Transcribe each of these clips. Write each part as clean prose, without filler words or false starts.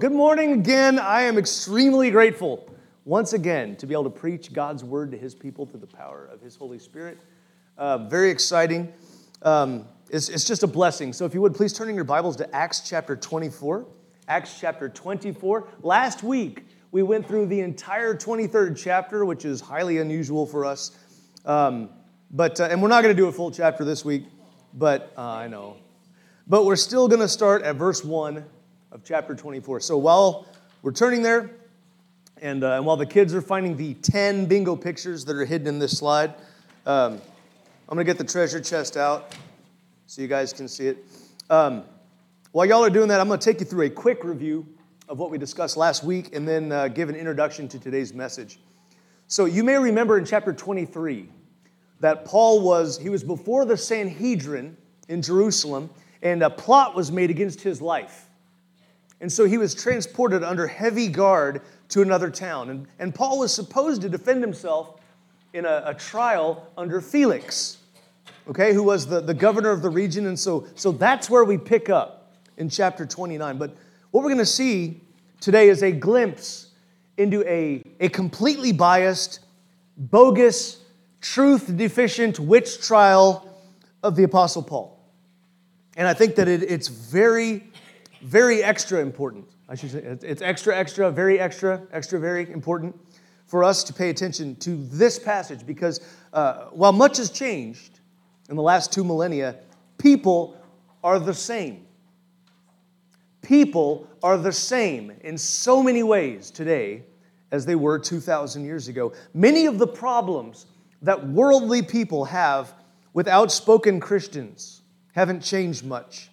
Good morning again. I am extremely grateful once again to be able to preach God's word to his people through the power of his Holy Spirit. Very exciting. It's just a blessing. So if you would, please turn in your Bibles to Acts chapter 24. Acts chapter 24. Last week, we went through the entire 23rd chapter, which is highly unusual for us. And we're not going to do a full chapter this week, but I know. But we're still going to start at verse 1 of chapter 24. So while we're turning there, and while the kids are finding the 10 bingo pictures that are hidden in this slide, I'm going to get the treasure chest out so you guys can see it. While y'all are doing that, I'm going to take you through a quick review of what we discussed last week and then give an introduction to today's message. So you may remember in chapter 23 that Paul was before the Sanhedrin in Jerusalem, and a plot was made against his life. And so he was transported under heavy guard to another town. And Paul was supposed to defend himself in a trial under Felix, okay, who was the governor of the region. And so that's where we pick up in chapter 29. But what we're going to see today is a glimpse into a completely biased, bogus, truth-deficient witch trial of the Apostle Paul. And I think that it's very, very extra important. I should say it's extra, very important for us to pay attention to this passage because while much has changed in the last 2 millennia, people are the same. People are the same in so many ways today as they were 2,000 years ago. Many of the problems that worldly people have with outspoken Christians haven't changed much.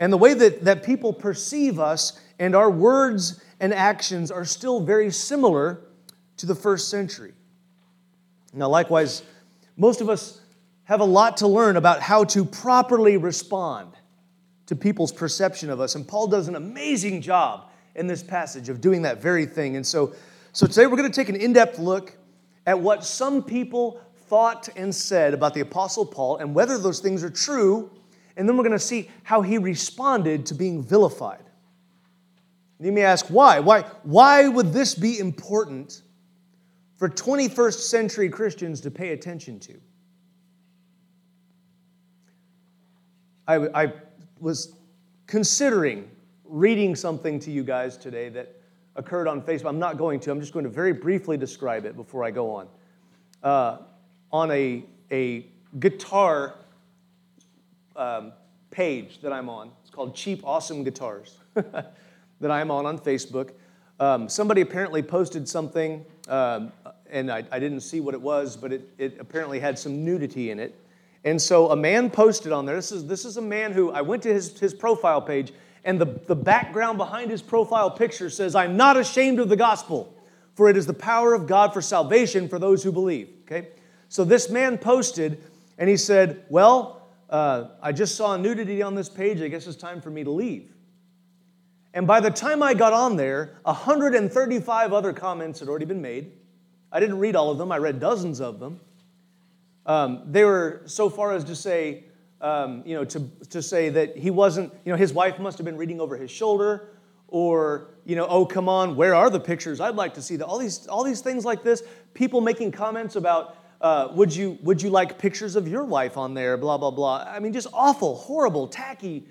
And the way that people perceive us and our words and actions are still very similar to the first century. Now, likewise, most of us have a lot to learn about how to properly respond to people's perception of us. And Paul does an amazing job in this passage of doing that very thing. And so today we're going to take an in-depth look at what some people thought and said about the Apostle Paul and whether those things are true. And then we're going to see how he responded to being vilified. And you may ask, why? Why would this be important for 21st century Christians to pay attention to? I was considering reading something to you guys today that occurred on Facebook. I'm not going to. I'm just going to very briefly describe it before I go on. On a guitar page that I'm on. It's called Cheap Awesome Guitars that I'm on Facebook. Somebody apparently posted something, and I didn't see what it was, but it apparently had some nudity in it. And so a man posted on there. This is a man who, I went to his profile page, and the background behind his profile picture says, "I'm not ashamed of the gospel, for it is the power of God for salvation for those who believe." Okay? So this man posted, and he said, "Well, I just saw nudity on this page. I guess it's time for me to leave." And by the time I got on there, 135 other comments had already been made. I didn't read all of them. I read dozens of them. They were so far as to say, to say that he wasn't, his wife must have been reading over his shoulder, or, oh, come on, where are the pictures? I'd like to see that. All these things like this. People making comments about, would you like pictures of your wife on there, blah, blah, blah. I mean, just awful, horrible, tacky,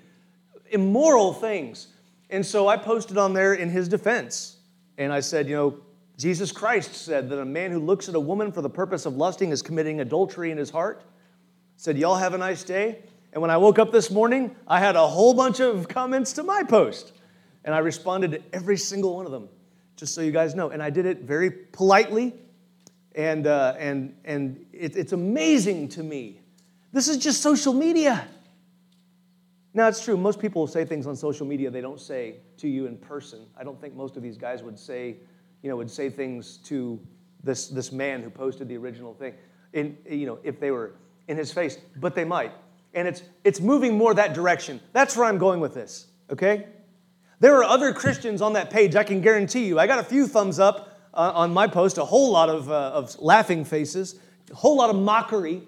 immoral things. And so I posted on there in his defense. And I said, Jesus Christ said that a man who looks at a woman for the purpose of lusting is committing adultery in his heart. I said, y'all have a nice day. And when I woke up this morning, I had a whole bunch of comments to my post. And I responded to every single one of them, just so you guys know. And I did it very politely. And it's amazing to me. This is just social media. Now, it's true. Most people will say things on social media they don't say to you in person. I don't think most of these guys would say, things to this man who posted the original thing, if they were in his face. But they might. And it's moving more that direction. That's where I'm going with this. Okay? There are other Christians on that page, I can guarantee you. I got a few thumbs up on my post, a whole lot of laughing faces, a whole lot of mockery.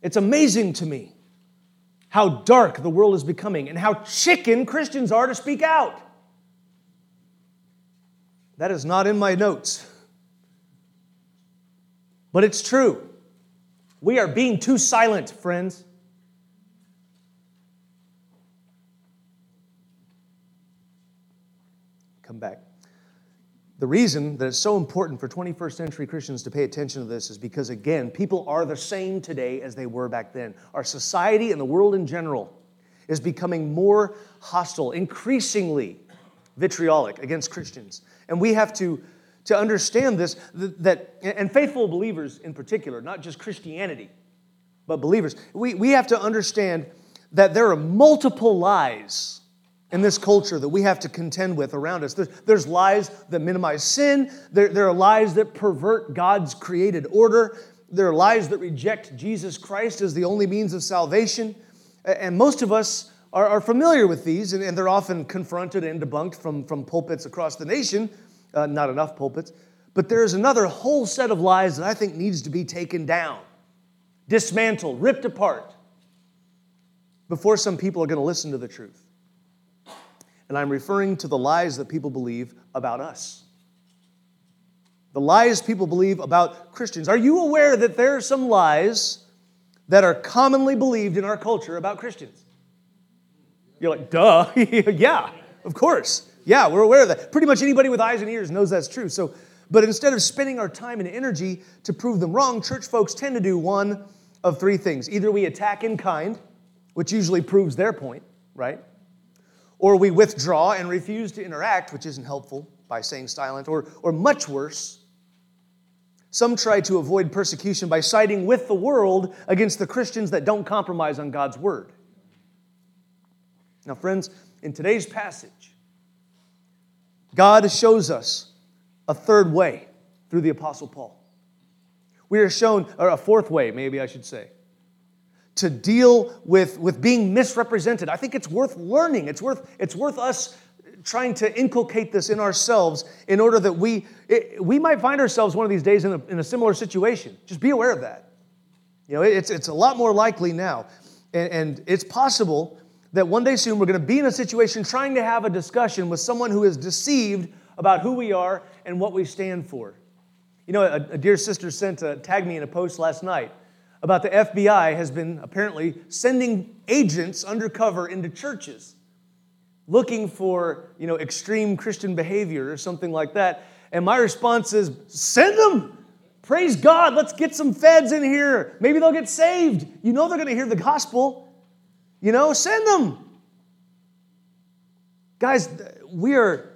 It's amazing to me how dark the world is becoming, and how chicken Christians are to speak out. That is not in my notes. But it's true. We are being too silent, friends. Come back. The reason that it's so important for 21st century Christians to pay attention to this is because, again, people are the same today as they were back then. Our society and the world in general is becoming more hostile, increasingly vitriolic against Christians. And we have to understand this, that, and faithful believers in particular, not just Christianity, but believers, we have to understand that there are multiple lies in this culture that we have to contend with around us. There's lies that minimize sin. There are lies that pervert God's created order. There are lies that reject Jesus Christ as the only means of salvation. And most of us are familiar with these, and they're often confronted and debunked from pulpits across the nation. Not enough pulpits. But there's another whole set of lies that I think needs to be taken down, dismantled, ripped apart, before some people are going to listen to the truth. And I'm referring to the lies that people believe about us. The lies people believe about Christians. Are you aware that there are some lies that are commonly believed in our culture about Christians? You're like, duh. Yeah, of course. Yeah, we're aware of that. Pretty much anybody with eyes and ears knows that's true. So, but instead of spending our time and energy to prove them wrong, church folks tend to do one of three things. Either we attack in kind, which usually proves their point, right? Or we withdraw and refuse to interact, which isn't helpful, by staying silent. Or much worse, some try to avoid persecution by siding with the world against the Christians that don't compromise on God's word. Now, friends, in today's passage, God shows us a third way through the Apostle Paul. We are shown, or a fourth way, maybe I should say, to deal with being misrepresented. I think it's worth learning. It's worth us trying to inculcate this in ourselves in order that we might find ourselves one of these days in a similar situation. Just be aware of that. You know, it's a lot more likely now. And it's possible that one day soon we're going to be in a situation trying to have a discussion with someone who is deceived about who we are and what we stand for. You know, a dear sister tagged me in a post last night about the FBI has been apparently sending agents undercover into churches looking for, you know, extreme Christian behavior or something like that. And my response is, send them! Praise God, let's get some feds in here. Maybe they'll get saved. You know they're going to hear the gospel. You know, send them. Guys, we're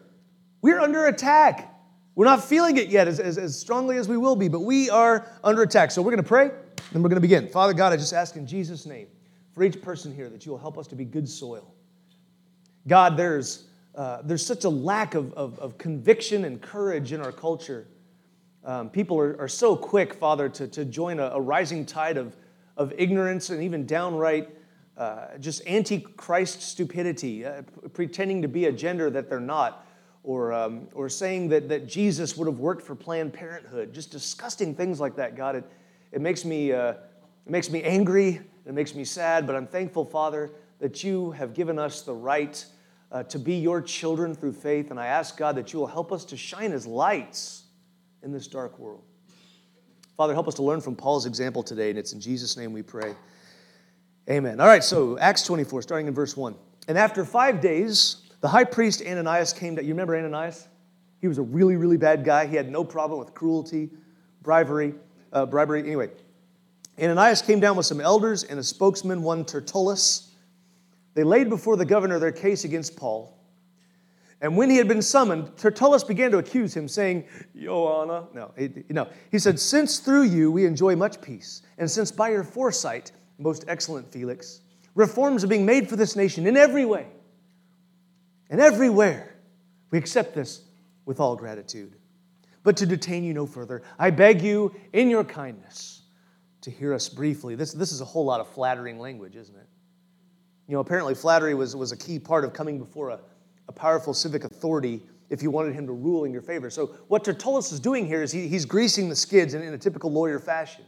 under attack. We're not feeling it yet as strongly as we will be, but we are under attack. So we're going to pray. Then we're going to begin. Father God, I just ask in Jesus' name for each person here that you will help us to be good soil. God, there's such a lack of conviction and courage in our culture. People are so quick, Father, to join a rising tide of ignorance and even downright just anti-Christ stupidity, pretending to be a gender that they're not, or saying that Jesus would have worked for Planned Parenthood. Just disgusting things like that, God. It makes me angry, it makes me sad, but I'm thankful, Father, that you have given us the right to be your children through faith, and I ask, God, that you will help us to shine as lights in this dark world. Father, help us to learn from Paul's example today, and it's in Jesus' name we pray. Amen. All right, so Acts 24, starting in verse 1. And after 5 days, the high priest Ananias came down. You remember Ananias? He was a really, really bad guy. He had no problem with cruelty, bribery. Anyway, Ananias came down with some elders and a spokesman, one Tertullus. They laid before the governor their case against Paul. And when he had been summoned, Tertullus began to accuse him, saying, He said, since through you we enjoy much peace, and since by your foresight, most excellent Felix, reforms are being made for this nation in every way, and everywhere, we accept this with all gratitude. But to detain you no further, I beg you, in your kindness, to hear us briefly. This is a whole lot of flattering language, isn't it? You know, apparently flattery was a key part of coming before a powerful civic authority if you wanted him to rule in your favor. So what Tertullus is doing here is he's greasing the skids in a typical lawyer fashion.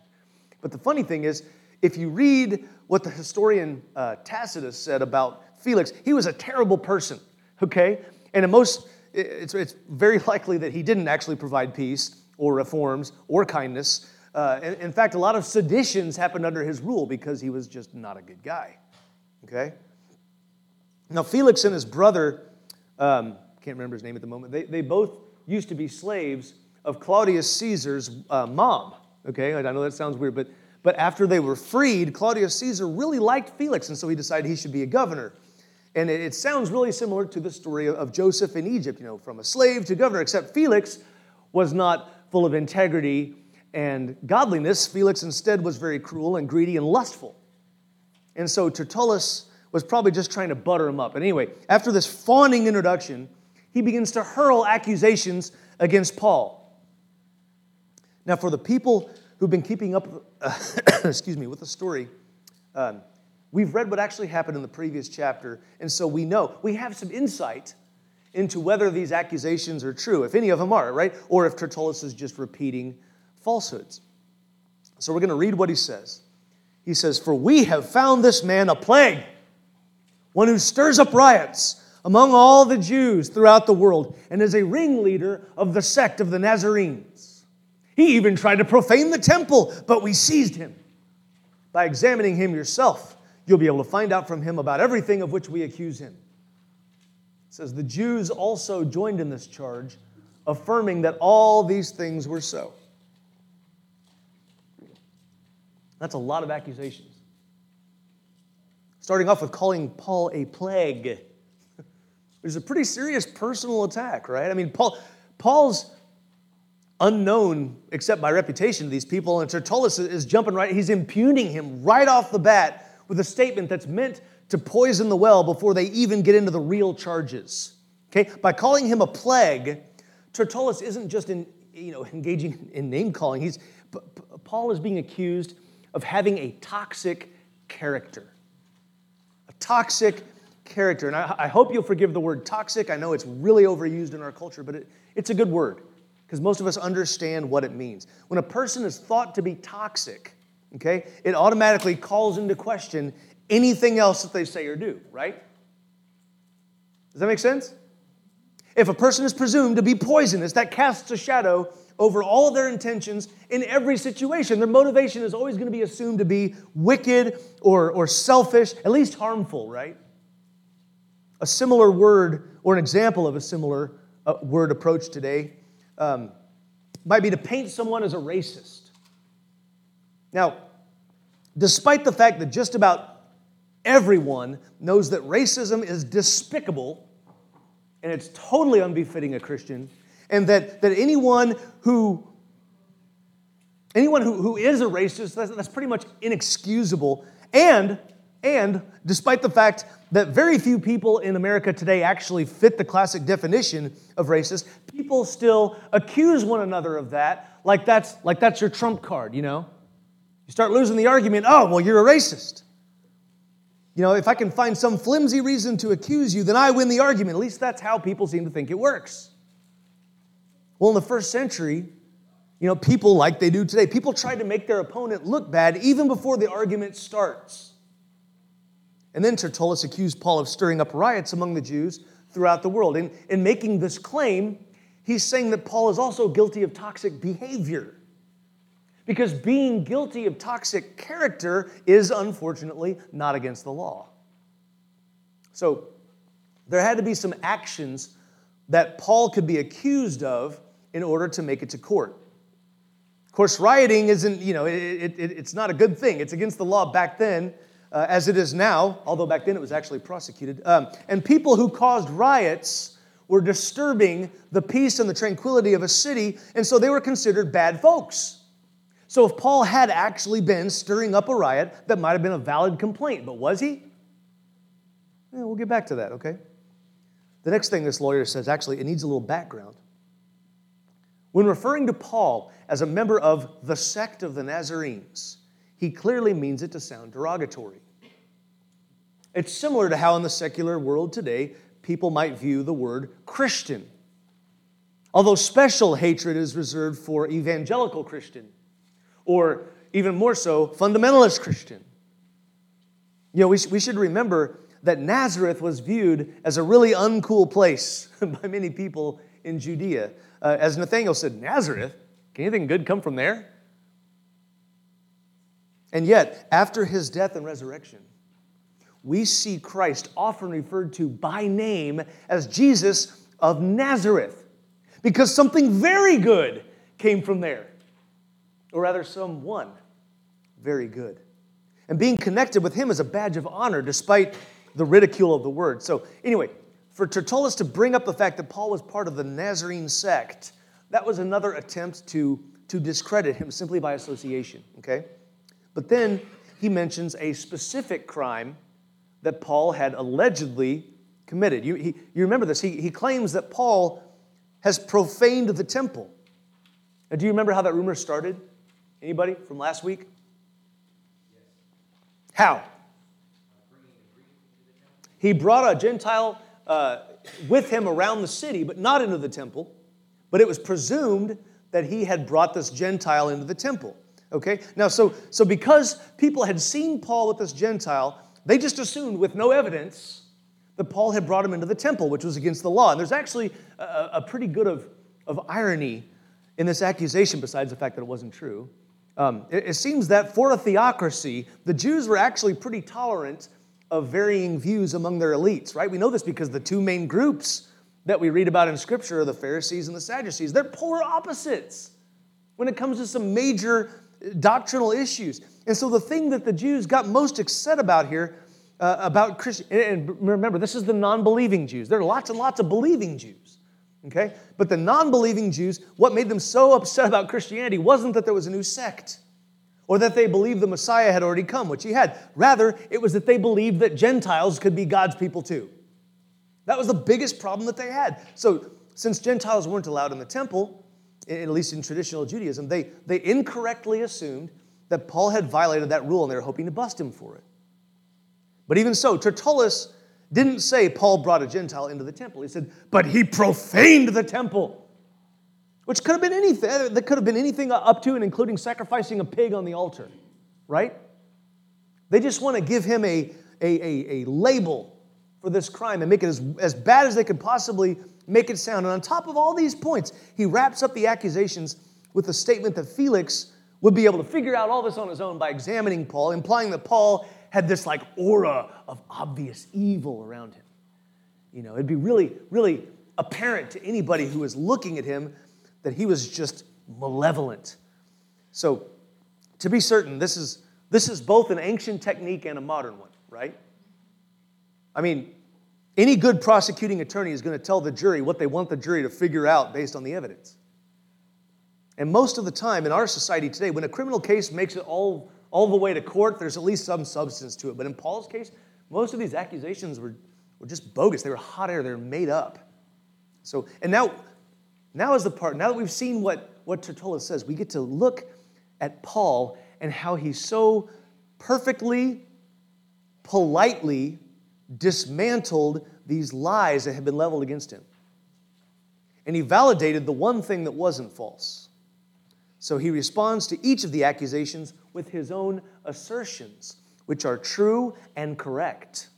But the funny thing is, If you read what the historian Tacitus said about Felix, he was a terrible person, okay? And it's very likely that he didn't actually provide peace or reforms or kindness. In fact, a lot of seditions happened under his rule because he was just not a good guy, okay? Now, Felix and his brother, can't remember his name at the moment, they both used to be slaves of Claudius Caesar's mom, okay? I know that sounds weird, but after they were freed, Claudius Caesar really liked Felix, and so he decided he should be a governor. And it sounds really similar to the story of Joseph in Egypt, you know, from a slave to governor, except Felix was not full of integrity and godliness. Felix instead was very cruel and greedy and lustful. And so Tertullus was probably just trying to butter him up. And anyway, after this fawning introduction, he begins to hurl accusations against Paul. Now, for the people who've been keeping up, with the story, we've read what actually happened in the previous chapter, and so we know. We have some insight into whether these accusations are true, if any of them are, right? Or if Tertullus is just repeating falsehoods. So we're going to read what he says. He says, "For we have found this man a plague, one who stirs up riots among all the Jews throughout the world, and is a ringleader of the sect of the Nazarenes. He even tried to profane the temple, but we seized him. By examining him yourself, you'll be able to find out from him about everything of which we accuse him." It says, "The Jews also joined in this charge, affirming that all these things were so." That's a lot of accusations. Starting off with calling Paul a plague, which is a pretty serious personal attack, right? I mean, Paul's unknown, except by reputation, to these people. And Tertullus is jumping right. He's impugning him right off the bat with a statement that's meant to poison the well before they even get into the real charges. Okay? By calling him a plague, Tertullus isn't just engaging in name-calling. Paul is being accused of having a toxic character. A toxic character. And I hope you'll forgive the word toxic. I know it's really overused in our culture, but it's a good word, because most of us understand what it means. When a person is thought to be toxic, okay, it automatically calls into question anything else that they say or do, right? Does that make sense? If a person is presumed to be poisonous, that casts a shadow over all of their intentions in every situation. Their motivation is always going to be assumed to be wicked or selfish, at least harmful, right? A similar word, or an example of a similar word approach today, might be to paint someone as a racist. Now, despite the fact that just about everyone knows that racism is despicable and it's totally unbefitting a Christian, and that anyone who is a racist, that's pretty much inexcusable, and despite the fact that very few people in America today actually fit the classic definition of racist, people still accuse one another of that, like that's your trump card, you know? You start losing the argument, oh, well, you're a racist. You know, if I can find some flimsy reason to accuse you, then I win the argument. At least that's how people seem to think it works. Well, in the first century, you know, people like they do today, people try to make their opponent look bad even before the argument starts. And then Tertullus accused Paul of stirring up riots among the Jews throughout the world. And in making this claim, he's saying that Paul is also guilty of toxic behavior, because being guilty of toxic character is, unfortunately, not against the law. So there had to be some actions that Paul could be accused of in order to make it to court. Of course, rioting isn't, you know, it's not a good thing. It's against the law back then, as it is now, although back then it was actually prosecuted. And people who caused riots were disturbing the peace and the tranquility of a city, and so they were considered bad folks. So if Paul had actually been stirring up a riot, that might have been a valid complaint, but was he? Yeah, we'll get back to that, okay? The next thing this lawyer says, actually, it needs a little background. When referring to Paul as a member of the sect of the Nazarenes, he clearly means it to sound derogatory. It's similar to how in the secular world today, people might view the word Christian, although special hatred is reserved for evangelical Christian, or even more so, fundamentalist Christian. You know, we should remember that Nazareth was viewed as a really uncool place by many people in Judea. As Nathanael said, Nazareth? Can anything good come from there? And yet, after his death and resurrection, we see Christ often referred to by name as Jesus of Nazareth, because something very good came from there, or rather someone very good. And being connected with him is a badge of honor, despite the ridicule of the word. So anyway, for Tertullus to bring up the fact that Paul was part of the Nazarene sect, that was another attempt to discredit him simply by association, okay? But then he mentions a specific crime that Paul had allegedly committed. You remember this. He claims that Paul has profaned the temple. Now, do you remember how that rumor started? Anybody from last week? Yes. How? He brought a Gentile with him around the city, but not into the temple. But it was presumed that he had brought this Gentile into the temple. Okay? Now, so because people had seen Paul with this Gentile, they just assumed with no evidence that Paul had brought him into the temple, which was against the law. And there's actually a pretty good of irony in this accusation, besides the fact that it wasn't true. It seems that for a theocracy, the Jews were actually pretty tolerant of varying views among their elites, right? We know this because the two main groups that we read about in Scripture are the Pharisees and the Sadducees. They're polar opposites when it comes to some major doctrinal issues. And so the thing that the Jews got most upset about here, about Christians, and remember, this is the non-believing Jews. There are lots and lots of believing Jews, okay? But the non-believing Jews, what made them so upset about Christianity wasn't that there was a new sect or that they believed the Messiah had already come, which he had. Rather, it was that they believed that Gentiles could be God's people too. That was the biggest problem that they had. So since Gentiles weren't allowed in the temple, at least in traditional Judaism, they incorrectly assumed that Paul had violated that rule, and they were hoping to bust him for it. But even so, Tertullus didn't say Paul brought a Gentile into the temple. He said, but he profaned the temple, which could have been anything. That could have been anything up to and including sacrificing a pig on the altar, right? They just want to give him a label for this crime and make it as bad as they could possibly make it sound. And on top of all these points, he wraps up the accusations with the statement that Felix would be able to figure out all this on his own by examining Paul, implying that Paul had this like aura of obvious evil around him. You know, it'd be really, really apparent to anybody who was looking at him that he was just malevolent. So, to be certain, this is both an ancient technique and a modern one, right? I mean, any good prosecuting attorney is going to tell the jury what they want the jury to figure out based on the evidence. And most of the time in our society today, when a criminal case makes it all the way to court, there's at least some substance to it. But in Paul's case, most of these accusations were just bogus. They were hot air. They were made up. So, and now is the part, now that we've seen what Tertullus says, we get to look at Paul and how he so perfectly, politely dismantled these lies that had been leveled against him. And he validated the one thing that wasn't false. So he responds to each of the accusations with his own assertions, which are true and correct,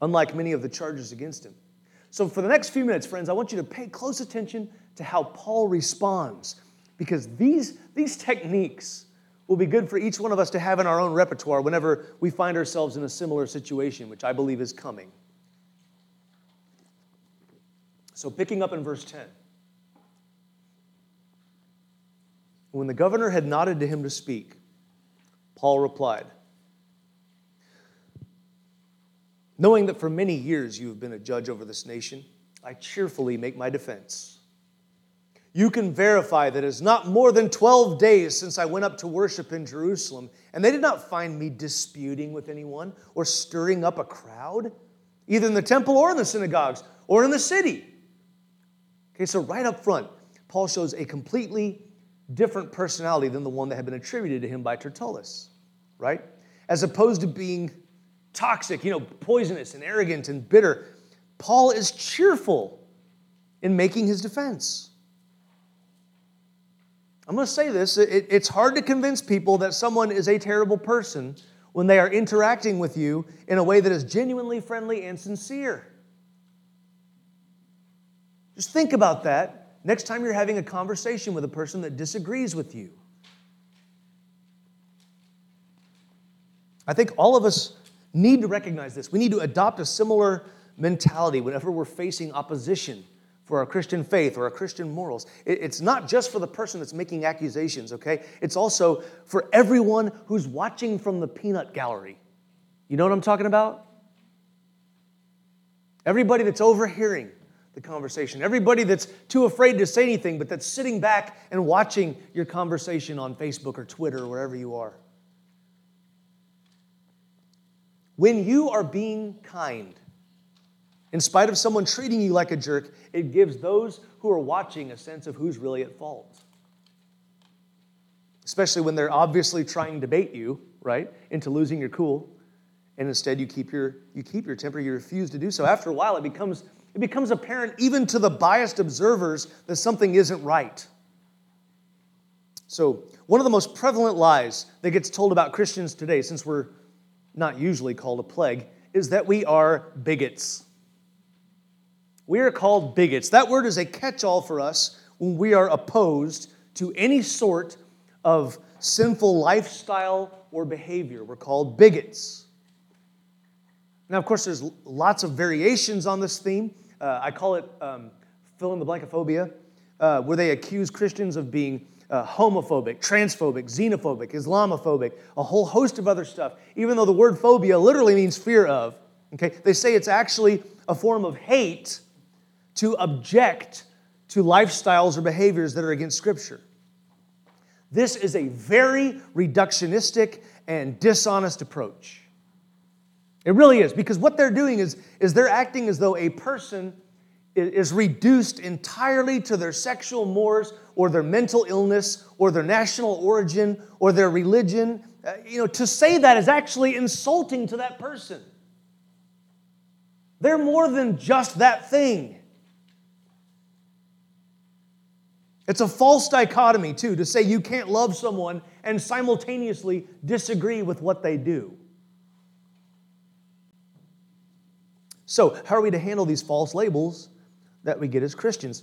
unlike many of the charges against him. So for the next few minutes, friends, I want you to pay close attention to how Paul responds, because these techniques will be good for each one of us to have in our own repertoire whenever we find ourselves in a similar situation, which I believe is coming. So picking up in verse 10. When the governor had nodded to him to speak, Paul replied, "Knowing that for many years you have been a judge over this nation, I cheerfully make my defense. You can verify that it is not more than 12 days since I went up to worship in Jerusalem, and they did not find me disputing with anyone or stirring up a crowd, either in the temple or in the synagogues or in the city." Okay, so right up front, Paul shows a completely different personality than the one that had been attributed to him by Tertullus, right? As opposed to being toxic, you know, poisonous and arrogant and bitter, Paul is cheerful in making his defense. I'm going to say this. It's hard to convince people that someone is a terrible person when they are interacting with you in a way that is genuinely friendly and sincere. Just think about that next time you're having a conversation with a person that disagrees with you. I think all of us need to recognize this. We need to adopt a similar mentality whenever we're facing opposition for our Christian faith or our Christian morals. It's not just for the person that's making accusations, okay? It's also for everyone who's watching from the peanut gallery. You know what I'm talking about? Everybody that's overhearing the conversation. Everybody that's too afraid to say anything, but that's sitting back and watching your conversation on Facebook or Twitter or wherever you are. When you are being kind, in spite of someone treating you like a jerk, it gives those who are watching a sense of who's really at fault. Especially when they're obviously trying to bait you, right, into losing your cool, and instead you keep your temper, you refuse to do so. After a while, it becomes apparent even to the biased observers that something isn't right. So, one of the most prevalent lies that gets told about Christians today, since we're not usually called a plague, is that we are bigots. We are called bigots. That word is a catch-all for us when we are opposed to any sort of sinful lifestyle or behavior. We're called bigots. Now, of course, there's lots of variations on this theme. I call it fill-in-the-blankophobia, where they accuse Christians of being homophobic, transphobic, xenophobic, Islamophobic, a whole host of other stuff, even though the word phobia literally means fear of. Okay? They say it's actually a form of hate to object to lifestyles or behaviors that are against Scripture. This is a very reductionistic and dishonest approach. It really is, because what they're doing is they're acting as though a person is reduced entirely to their sexual mores or their mental illness or their national origin or their religion. To say that is actually insulting to that person. They're more than just that thing. It's a false dichotomy, too, to say you can't love someone and simultaneously disagree with what they do. So, how are we to handle these false labels that we get as Christians?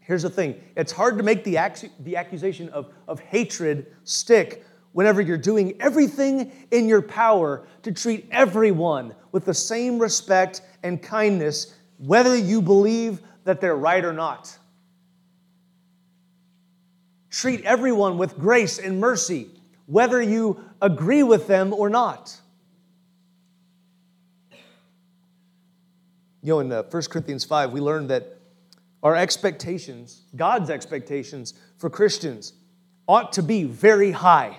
Here's the thing. It's hard to make the accusation of hatred stick whenever you're doing everything in your power to treat everyone with the same respect and kindness, whether you believe that they're right or not. Treat everyone with grace and mercy, whether you agree with them or not. In 1 Corinthians 5, we learned that our expectations, God's expectations for Christians, ought to be very high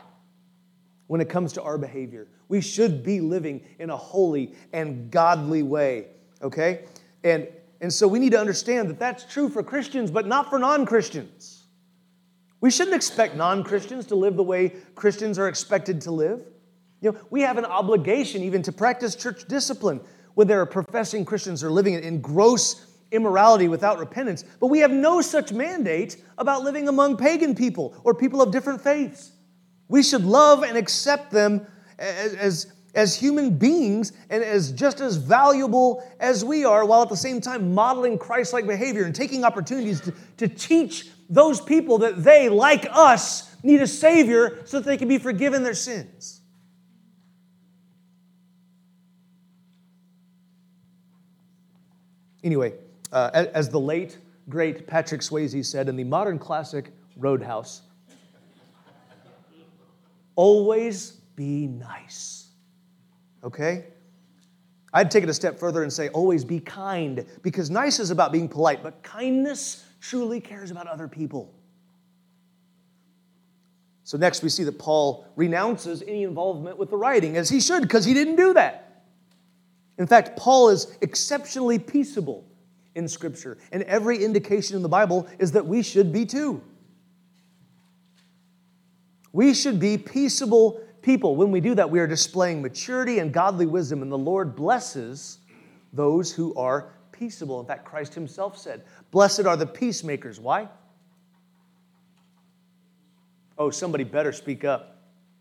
when it comes to our behavior. We should be living in a holy and godly way, okay? And so we need to understand that that's true for Christians, but not for non-Christians. We shouldn't expect non-Christians to live the way Christians are expected to live. We have an obligation even to practice church discipline when there are professing Christians who are living in gross immorality without repentance. But we have no such mandate about living among pagan people or people of different faiths. We should love and accept them as human beings and as just as valuable as we are, while at the same time modeling Christ-like behavior and taking opportunities to teach those people that they, like us, need a Savior so that they can be forgiven their sins. Anyway, as the late, great Patrick Swayze said in the modern classic Roadhouse, always be nice, okay? I'd take it a step further and say always be kind, because nice is about being polite, but kindness truly cares about other people. So next we see that Paul renounces any involvement with the rioting, as he should, because he didn't do that. In fact, Paul is exceptionally peaceable in Scripture, and every indication in the Bible is that we should be too. We should be peaceable people. When we do that, we are displaying maturity and godly wisdom, and the Lord blesses those who are peaceable. In fact, Christ himself said, "Blessed are the peacemakers." Why? Oh, somebody better speak up.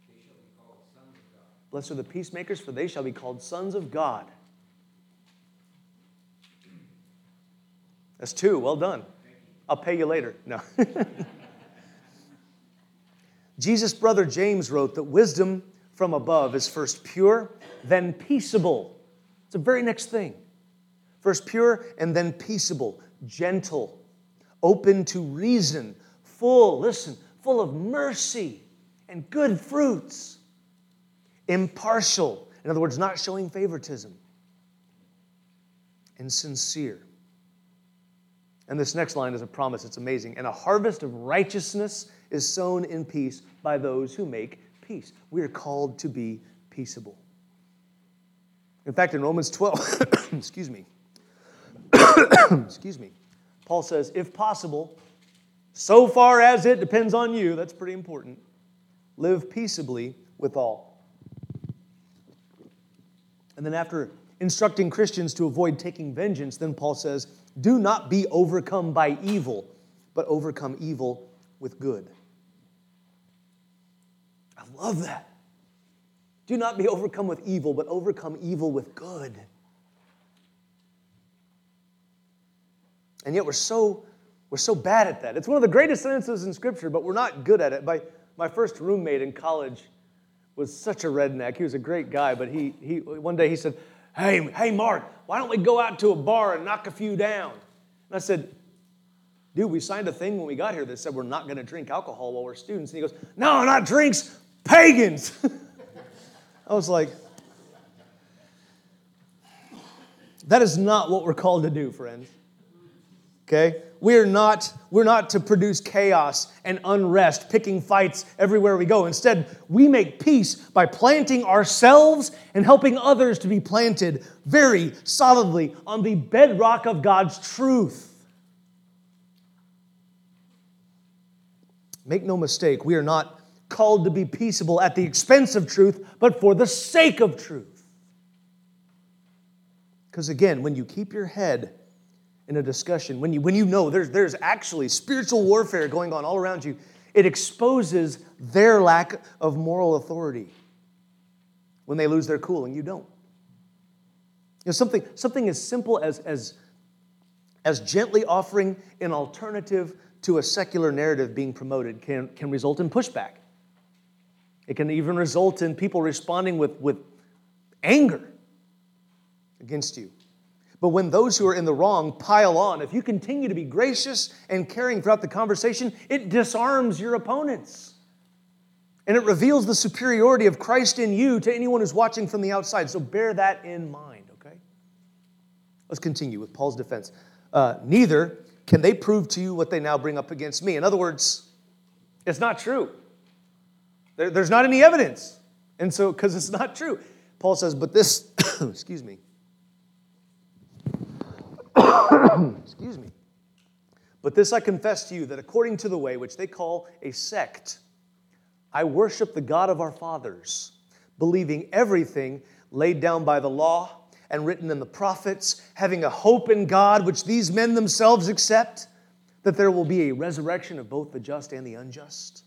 They shall be called sons of God. Blessed are the peacemakers, for they shall be called sons of God. That's two. Well done. I'll pay you later. No. Jesus' brother James wrote that wisdom from above is first pure, then peaceable. It's the very next thing. First pure and then peaceable, gentle, open to reason, full, listen, full of mercy and good fruits, impartial, in other words, not showing favoritism, and sincere. And this next line is a promise. It's amazing. And a harvest of righteousness is sown in peace by those who make peace. We are called to be peaceable. In fact, in Romans 12, Paul says, if possible, so far as it depends on you, that's pretty important, live peaceably with all. And then after instructing Christians to avoid taking vengeance, then Paul says, do not be overcome by evil, but overcome evil with good. I love that. Do not be overcome with evil, but overcome evil with good. And yet we're so bad at that. It's one of the greatest sentences in Scripture, but we're not good at it. My first roommate in college was such a redneck. He was a great guy, but he one day he said, Hey, Mark, why don't we go out to a bar and knock a few down? And I said, dude, we signed a thing when we got here that said we're not going to drink alcohol while we're students. And he goes, no, not drinks, pagans. I was like, that is not what we're called to do, friends. Okay? We're not to produce chaos and unrest, picking fights everywhere we go. Instead, we make peace by planting ourselves and helping others to be planted very solidly on the bedrock of God's truth. Make no mistake, we are not called to be peaceable at the expense of truth, but for the sake of truth. Because again, when you keep your head in a discussion, when you know there's actually spiritual warfare going on all around you, it exposes their lack of moral authority when they lose their cool and you don't. You know, something as simple as gently offering an alternative to a secular narrative being promoted can result in pushback. It can even result in people responding with anger against you. But when those who are in the wrong pile on, if you continue to be gracious and caring throughout the conversation, it disarms your opponents. And it reveals the superiority of Christ in you to anyone who's watching from the outside. So bear that in mind, okay? Let's continue with Paul's defense. Neither can they prove to you what they now bring up against me. In other words, it's not true. There's not any evidence. And so, because it's not true. Paul says, but this, But this I confess to you, that according to the way which they call a sect, I worship the God of our fathers, believing everything laid down by the law and written in the prophets, having a hope in God, which these men themselves accept, that there will be a resurrection of both the just and the unjust.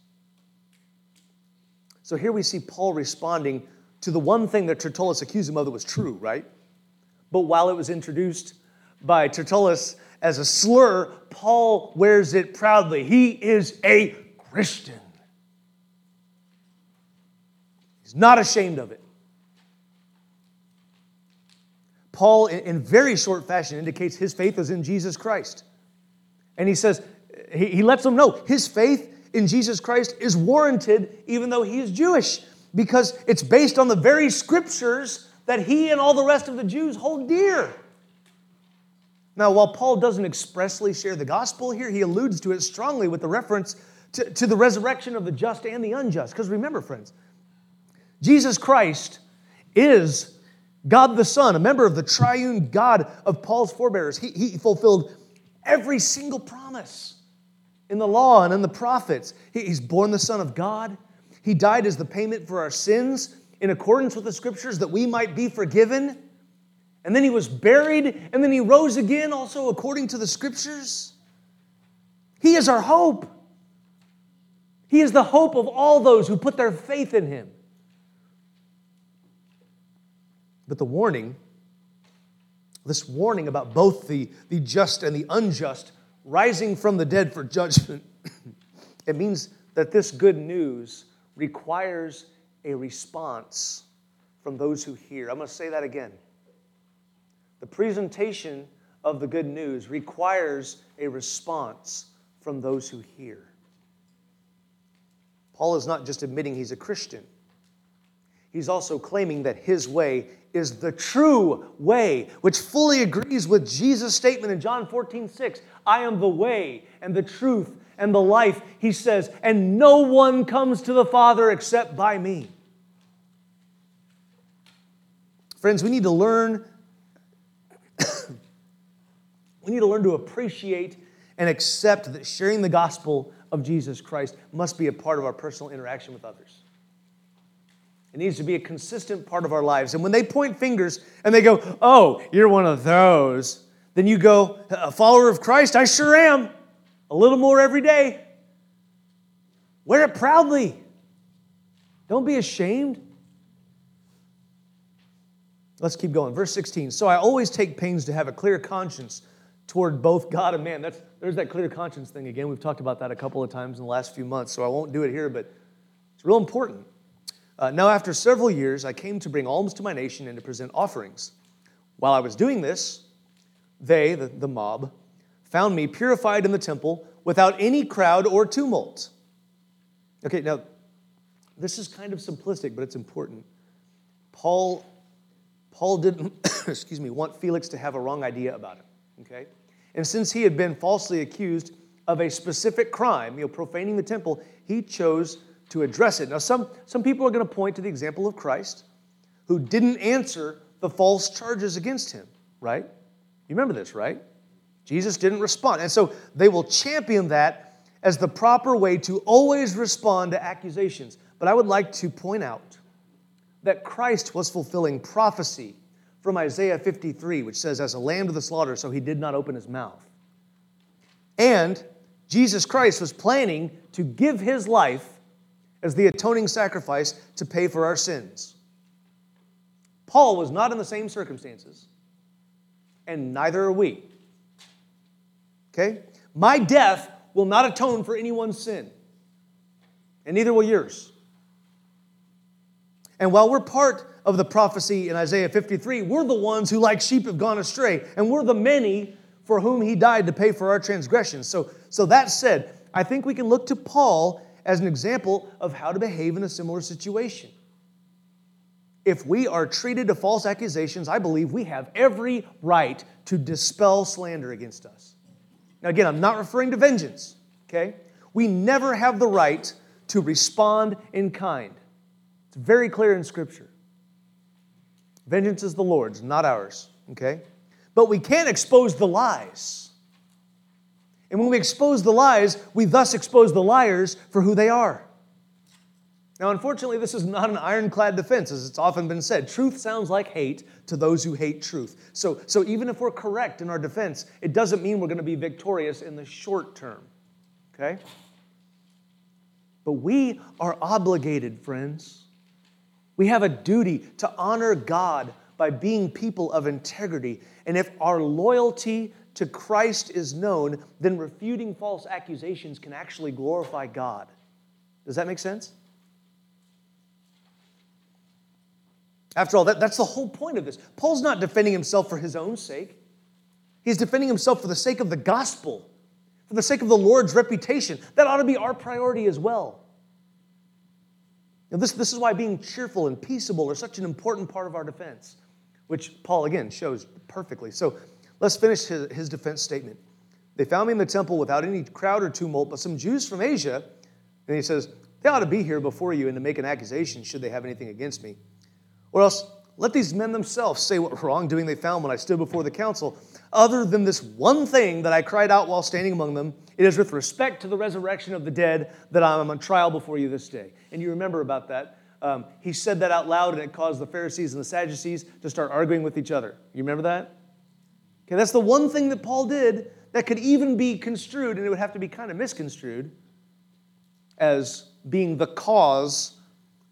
So here we see Paul responding to the one thing that Tertullus accused him of that was true, right? But while it was introduced by Tertullus as a slur, Paul wears it proudly. He is a Christian. He's not ashamed of it. Paul, in very short fashion, indicates his faith is in Jesus Christ. And he says, he lets them know his faith in Jesus Christ is warranted even though he is Jewish, because it's based on the very scriptures that he and all the rest of the Jews hold dear. Now, while Paul doesn't expressly share the gospel here, he alludes to it strongly with the reference to the resurrection of the just and the unjust. Because remember, friends, Jesus Christ is God the Son, a member of the triune God of Paul's forebears. He fulfilled every single promise in the law and in the prophets. He's born the Son of God. He died as the payment for our sins in accordance with the scriptures that we might be forgiven. And then he was buried, and then he rose again, also according to the scriptures. He is our hope. He is the hope of all those who put their faith in him. But the warning, this warning about both the just and the unjust rising from the dead for judgment, it means that this good news requires a response from those who hear. I'm going to say that again. The presentation of the good news requires a response from those who hear. Paul is not just admitting he's a Christian. He's also claiming that his way is the true way, which fully agrees with Jesus' statement in John 14:6. I am the way and the truth and the life, he says, and no one comes to the Father except by me. Friends, we need to learn to appreciate and accept that sharing the gospel of Jesus Christ must be a part of our personal interaction with others. It needs to be a consistent part of our lives. And when they point fingers and they go, oh, you're one of those, then you go, a follower of Christ? I sure am. A little more every day. Wear it proudly. Don't be ashamed. Let's keep going. Verse 16. So I always take pains to have a clear conscience toward both God and man. There's that clear conscience thing again. We've talked about that a couple of times in the last few months, so I won't do it here, but it's real important. Now, after several years, I came to bring alms to my nation and to present offerings. While I was doing this, they, the mob, found me purified in the temple without any crowd or tumult. Okay, now, this is kind of simplistic, but it's important. Paul didn't want Felix to have a wrong idea about him, okay? And since he had been falsely accused of a specific crime, profaning the temple, he chose to address it. Now, some people are going to point to the example of Christ, who didn't answer the false charges against him, right? You remember this, right? Jesus didn't respond. And so they will champion that as the proper way to always respond to accusations. But I would like to point out that Christ was fulfilling prophecy from Isaiah 53, which says, as a lamb to the slaughter, so he did not open his mouth. And Jesus Christ was planning to give his life as the atoning sacrifice to pay for our sins. Paul was not in the same circumstances, and neither are we. Okay? My death will not atone for anyone's sin, and neither will yours. And while we're part of the prophecy in Isaiah 53, we're the ones who, like sheep, have gone astray, and we're the many for whom he died to pay for our transgressions. So that said, I think we can look to Paul as an example of how to behave in a similar situation. If we are treated to false accusations, I believe we have every right to dispel slander against us. Now again, I'm not referring to vengeance, okay? We never have the right to respond in kind. It's very clear in Scripture. Vengeance is the Lord's, not ours, okay? But we can expose the lies. And when we expose the lies, we thus expose the liars for who they are. Now, unfortunately, this is not an ironclad defense, as it's often been said. Truth sounds like hate to those who hate truth. So even if we're correct in our defense, it doesn't mean we're going to be victorious in the short term, okay? But we are obligated, friends. We have a duty to honor God by being people of integrity. And if our loyalty to Christ is known, then refuting false accusations can actually glorify God. Does that make sense? After all, that's the whole point of this. Paul's not defending himself for his own sake. He's defending himself for the sake of the gospel, for the sake of the Lord's reputation. That ought to be our priority as well. Now, this is why being cheerful and peaceable are such an important part of our defense, which Paul, again, shows perfectly. So, let's finish his defense statement. They found me in the temple without any crowd or tumult, but some Jews from Asia, and he says, they ought to be here before you and to make an accusation should they have anything against me. Or else, let these men themselves say what wrongdoing they found when I stood before the council. Other than this one thing that I cried out while standing among them, it is with respect to the resurrection of the dead that I am on trial before you this day. And you remember about that. He said that out loud, and it caused the Pharisees and the Sadducees to start arguing with each other. You remember that? Okay, that's the one thing that Paul did that could even be construed, and it would have to be kind of misconstrued as being the cause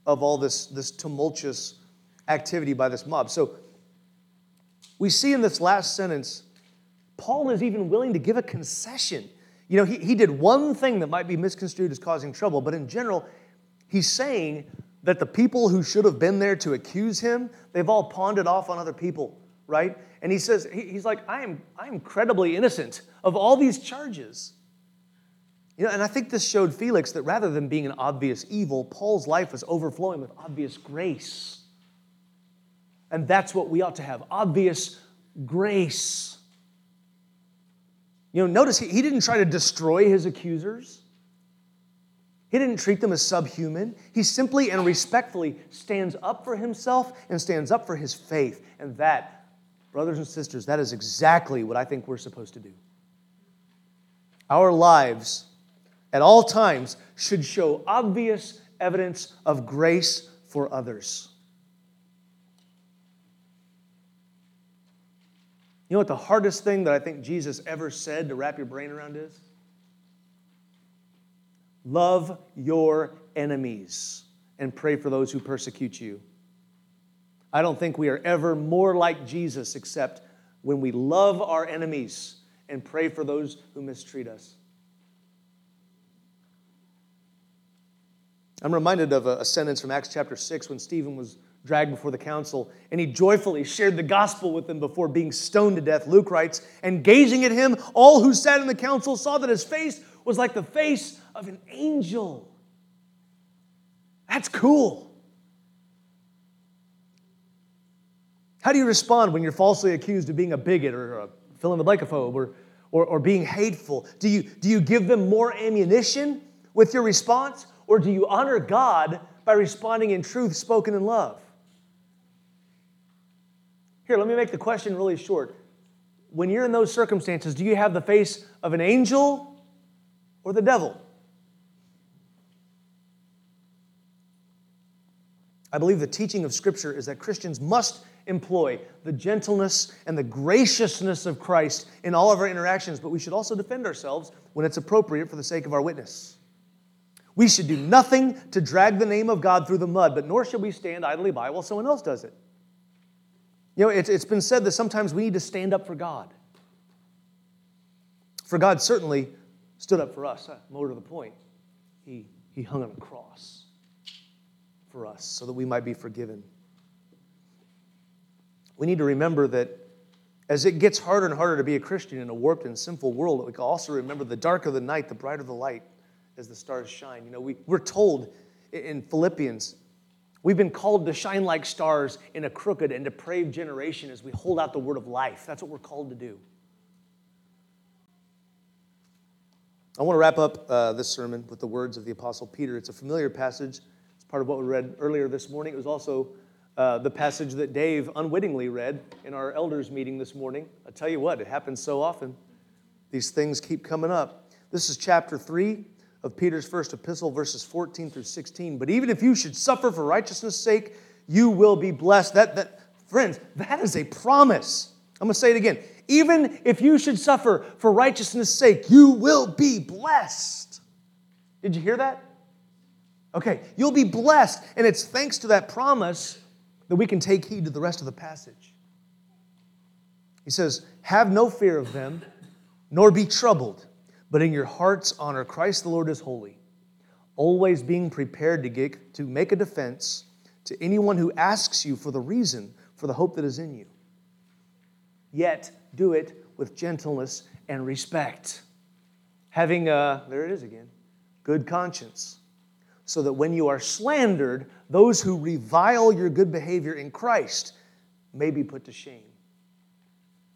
of all this tumultuous activity by this mob. So we see in this last sentence, Paul is even willing to give a concession. You know, he did one thing that might be misconstrued as causing trouble, but in general, he's saying that the people who should have been there to accuse him, they've all pawned it off on other people, right? And he says, he's like, I am credibly innocent of all these charges. You know, and I think this showed Felix that rather than being an obvious evil, Paul's life was overflowing with obvious grace. And that's what we ought to have, obvious grace. You know, notice he didn't try to destroy his accusers. He didn't treat them as subhuman. He simply and respectfully stands up for himself and stands up for his faith. And that, brothers and sisters, that is exactly what I think we're supposed to do. Our lives at all times should show obvious evidence of grace for others. You know what the hardest thing that I think Jesus ever said to wrap your brain around is? Love your enemies and pray for those who persecute you. I don't think we are ever more like Jesus except when we love our enemies and pray for those who mistreat us. I'm reminded of a sentence from Acts chapter 6 when Stephen was dragged before the council, and he joyfully shared the gospel with them before being stoned to death. Luke writes, and gazing at him, all who sat in the council saw that his face was like the face of an angel. That's cool. How do you respond when you're falsely accused of being a bigot or a fill-in-the-blankophobe or being hateful? Do you give them more ammunition with your response, or do you honor God by responding in truth spoken in love? Here, let me make the question really short. When you're in those circumstances, do you have the face of an angel or the devil? I believe the teaching of Scripture is that Christians must employ the gentleness and the graciousness of Christ in all of our interactions, but we should also defend ourselves when it's appropriate for the sake of our witness. We should do nothing to drag the name of God through the mud, but nor should we stand idly by while someone else does it. You know, it's been said that sometimes we need to stand up for God. For God certainly stood up for us. More to the point, he hung on a cross for us so that we might be forgiven. We need to remember that as it gets harder and harder to be a Christian in a warped and sinful world, we can also remember the darker the night, the brighter the light as the stars shine. You know, we're told in Philippians, we've been called to shine like stars in a crooked and depraved generation as we hold out the word of life. That's what we're called to do. I want to wrap up this sermon with the words of the Apostle Peter. It's a familiar passage. It's part of what we read earlier this morning. It was also the passage that Dave unwittingly read in our elders' meeting this morning. I tell you what, it happens so often. These things keep coming up. This is chapter 3 of Peter's first epistle, verses 14 through 16. But even if you should suffer for righteousness' sake, you will be blessed. Friends, that is a promise. I'm going to say it again. Even if you should suffer for righteousness' sake, you will be blessed. Did you hear that? Okay, you'll be blessed. And it's thanks to that promise that we can take heed to the rest of the passage. He says, have no fear of them, nor be troubled, but in your hearts honor Christ the Lord as holy, always being prepared to make a defense to anyone who asks you for the reason for the hope that is in you. Yet do it with gentleness and respect, having good conscience, so that when you are slandered, those who revile your good behavior in Christ may be put to shame.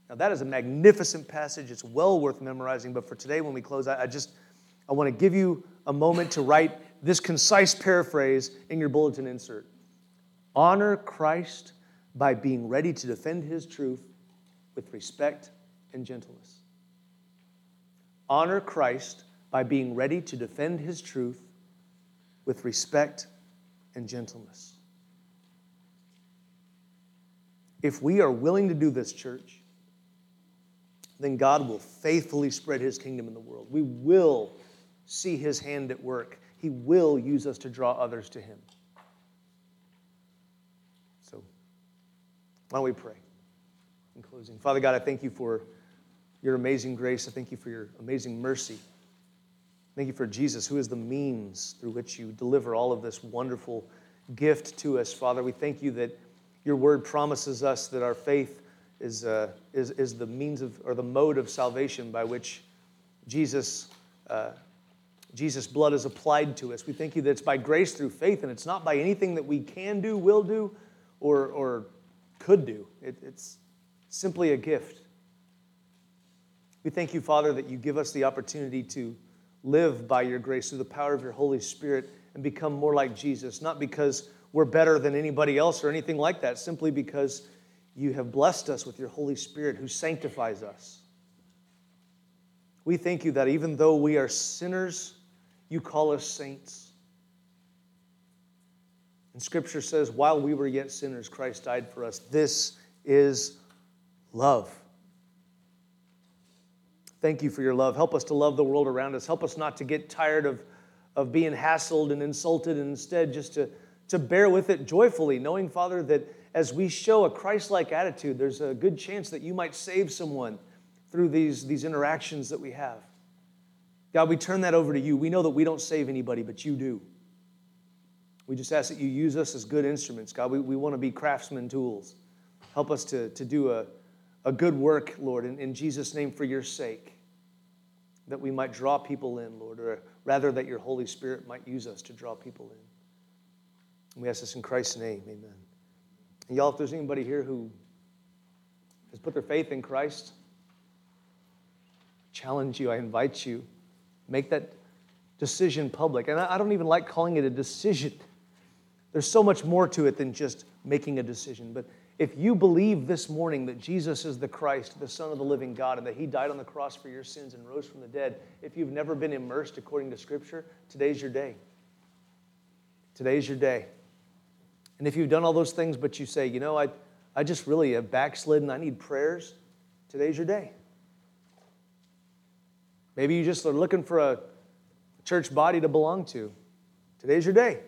Now that is a magnificent passage. It's well worth memorizing, but for today when we close, I want to give you a moment to write this concise paraphrase in your bulletin insert. Honor Christ by being ready to defend his truth with respect and gentleness. Honor Christ by being ready to defend his truth with respect and gentleness. If we are willing to do this, church, then God will faithfully spread his kingdom in the world. We will see his hand at work He will use us to draw others to him. So, why don't we pray in closing? Father God, I thank you for your amazing grace. I thank you for your amazing mercy. Thank you for Jesus, who is the means through which you deliver all of this wonderful gift to us. Father, we thank you that your word promises us that our faith is the means of, or the mode of salvation by which Jesus' blood is applied to us. We thank you that it's by grace through faith, and it's not by anything that we can do, will do, or could do. It's simply a gift. We thank you, Father, that you give us the opportunity to live by your grace through the power of your Holy Spirit and become more like Jesus, not because we're better than anybody else or anything like that, simply because you have blessed us with your Holy Spirit who sanctifies us. We thank you that even though we are sinners, you call us saints. And Scripture says, while we were yet sinners, Christ died for us. This is love. Thank you for your love. Help us to love the world around us. Help us not to get tired of being hassled and insulted, and instead just to bear with it joyfully, knowing, Father, that as we show a Christ-like attitude, there's a good chance that you might save someone through these interactions that we have. God, we turn that over to you. We know that we don't save anybody, but you do. We just ask that you use us as good instruments. God, we want to be craftsman tools. Help us to do a good work, Lord, in Jesus' name, for your sake, that we might draw people in, Lord, or rather that your Holy Spirit might use us to draw people in. And we ask this in Christ's name, amen. And y'all, if there's anybody here who has put their faith in Christ, challenge you, I invite you, make that decision public. And I don't even like calling it a decision. There's so much more to it than just making a decision. But if you believe this morning that Jesus is the Christ, the Son of the living God, and that he died on the cross for your sins and rose from the dead, if you've never been immersed according to Scripture, today's your day. Today's your day. And if you've done all those things, but you say, you know, I just really have backslidden, I need prayers, today's your day. Maybe you just are looking for a church body to belong to. Today's your day.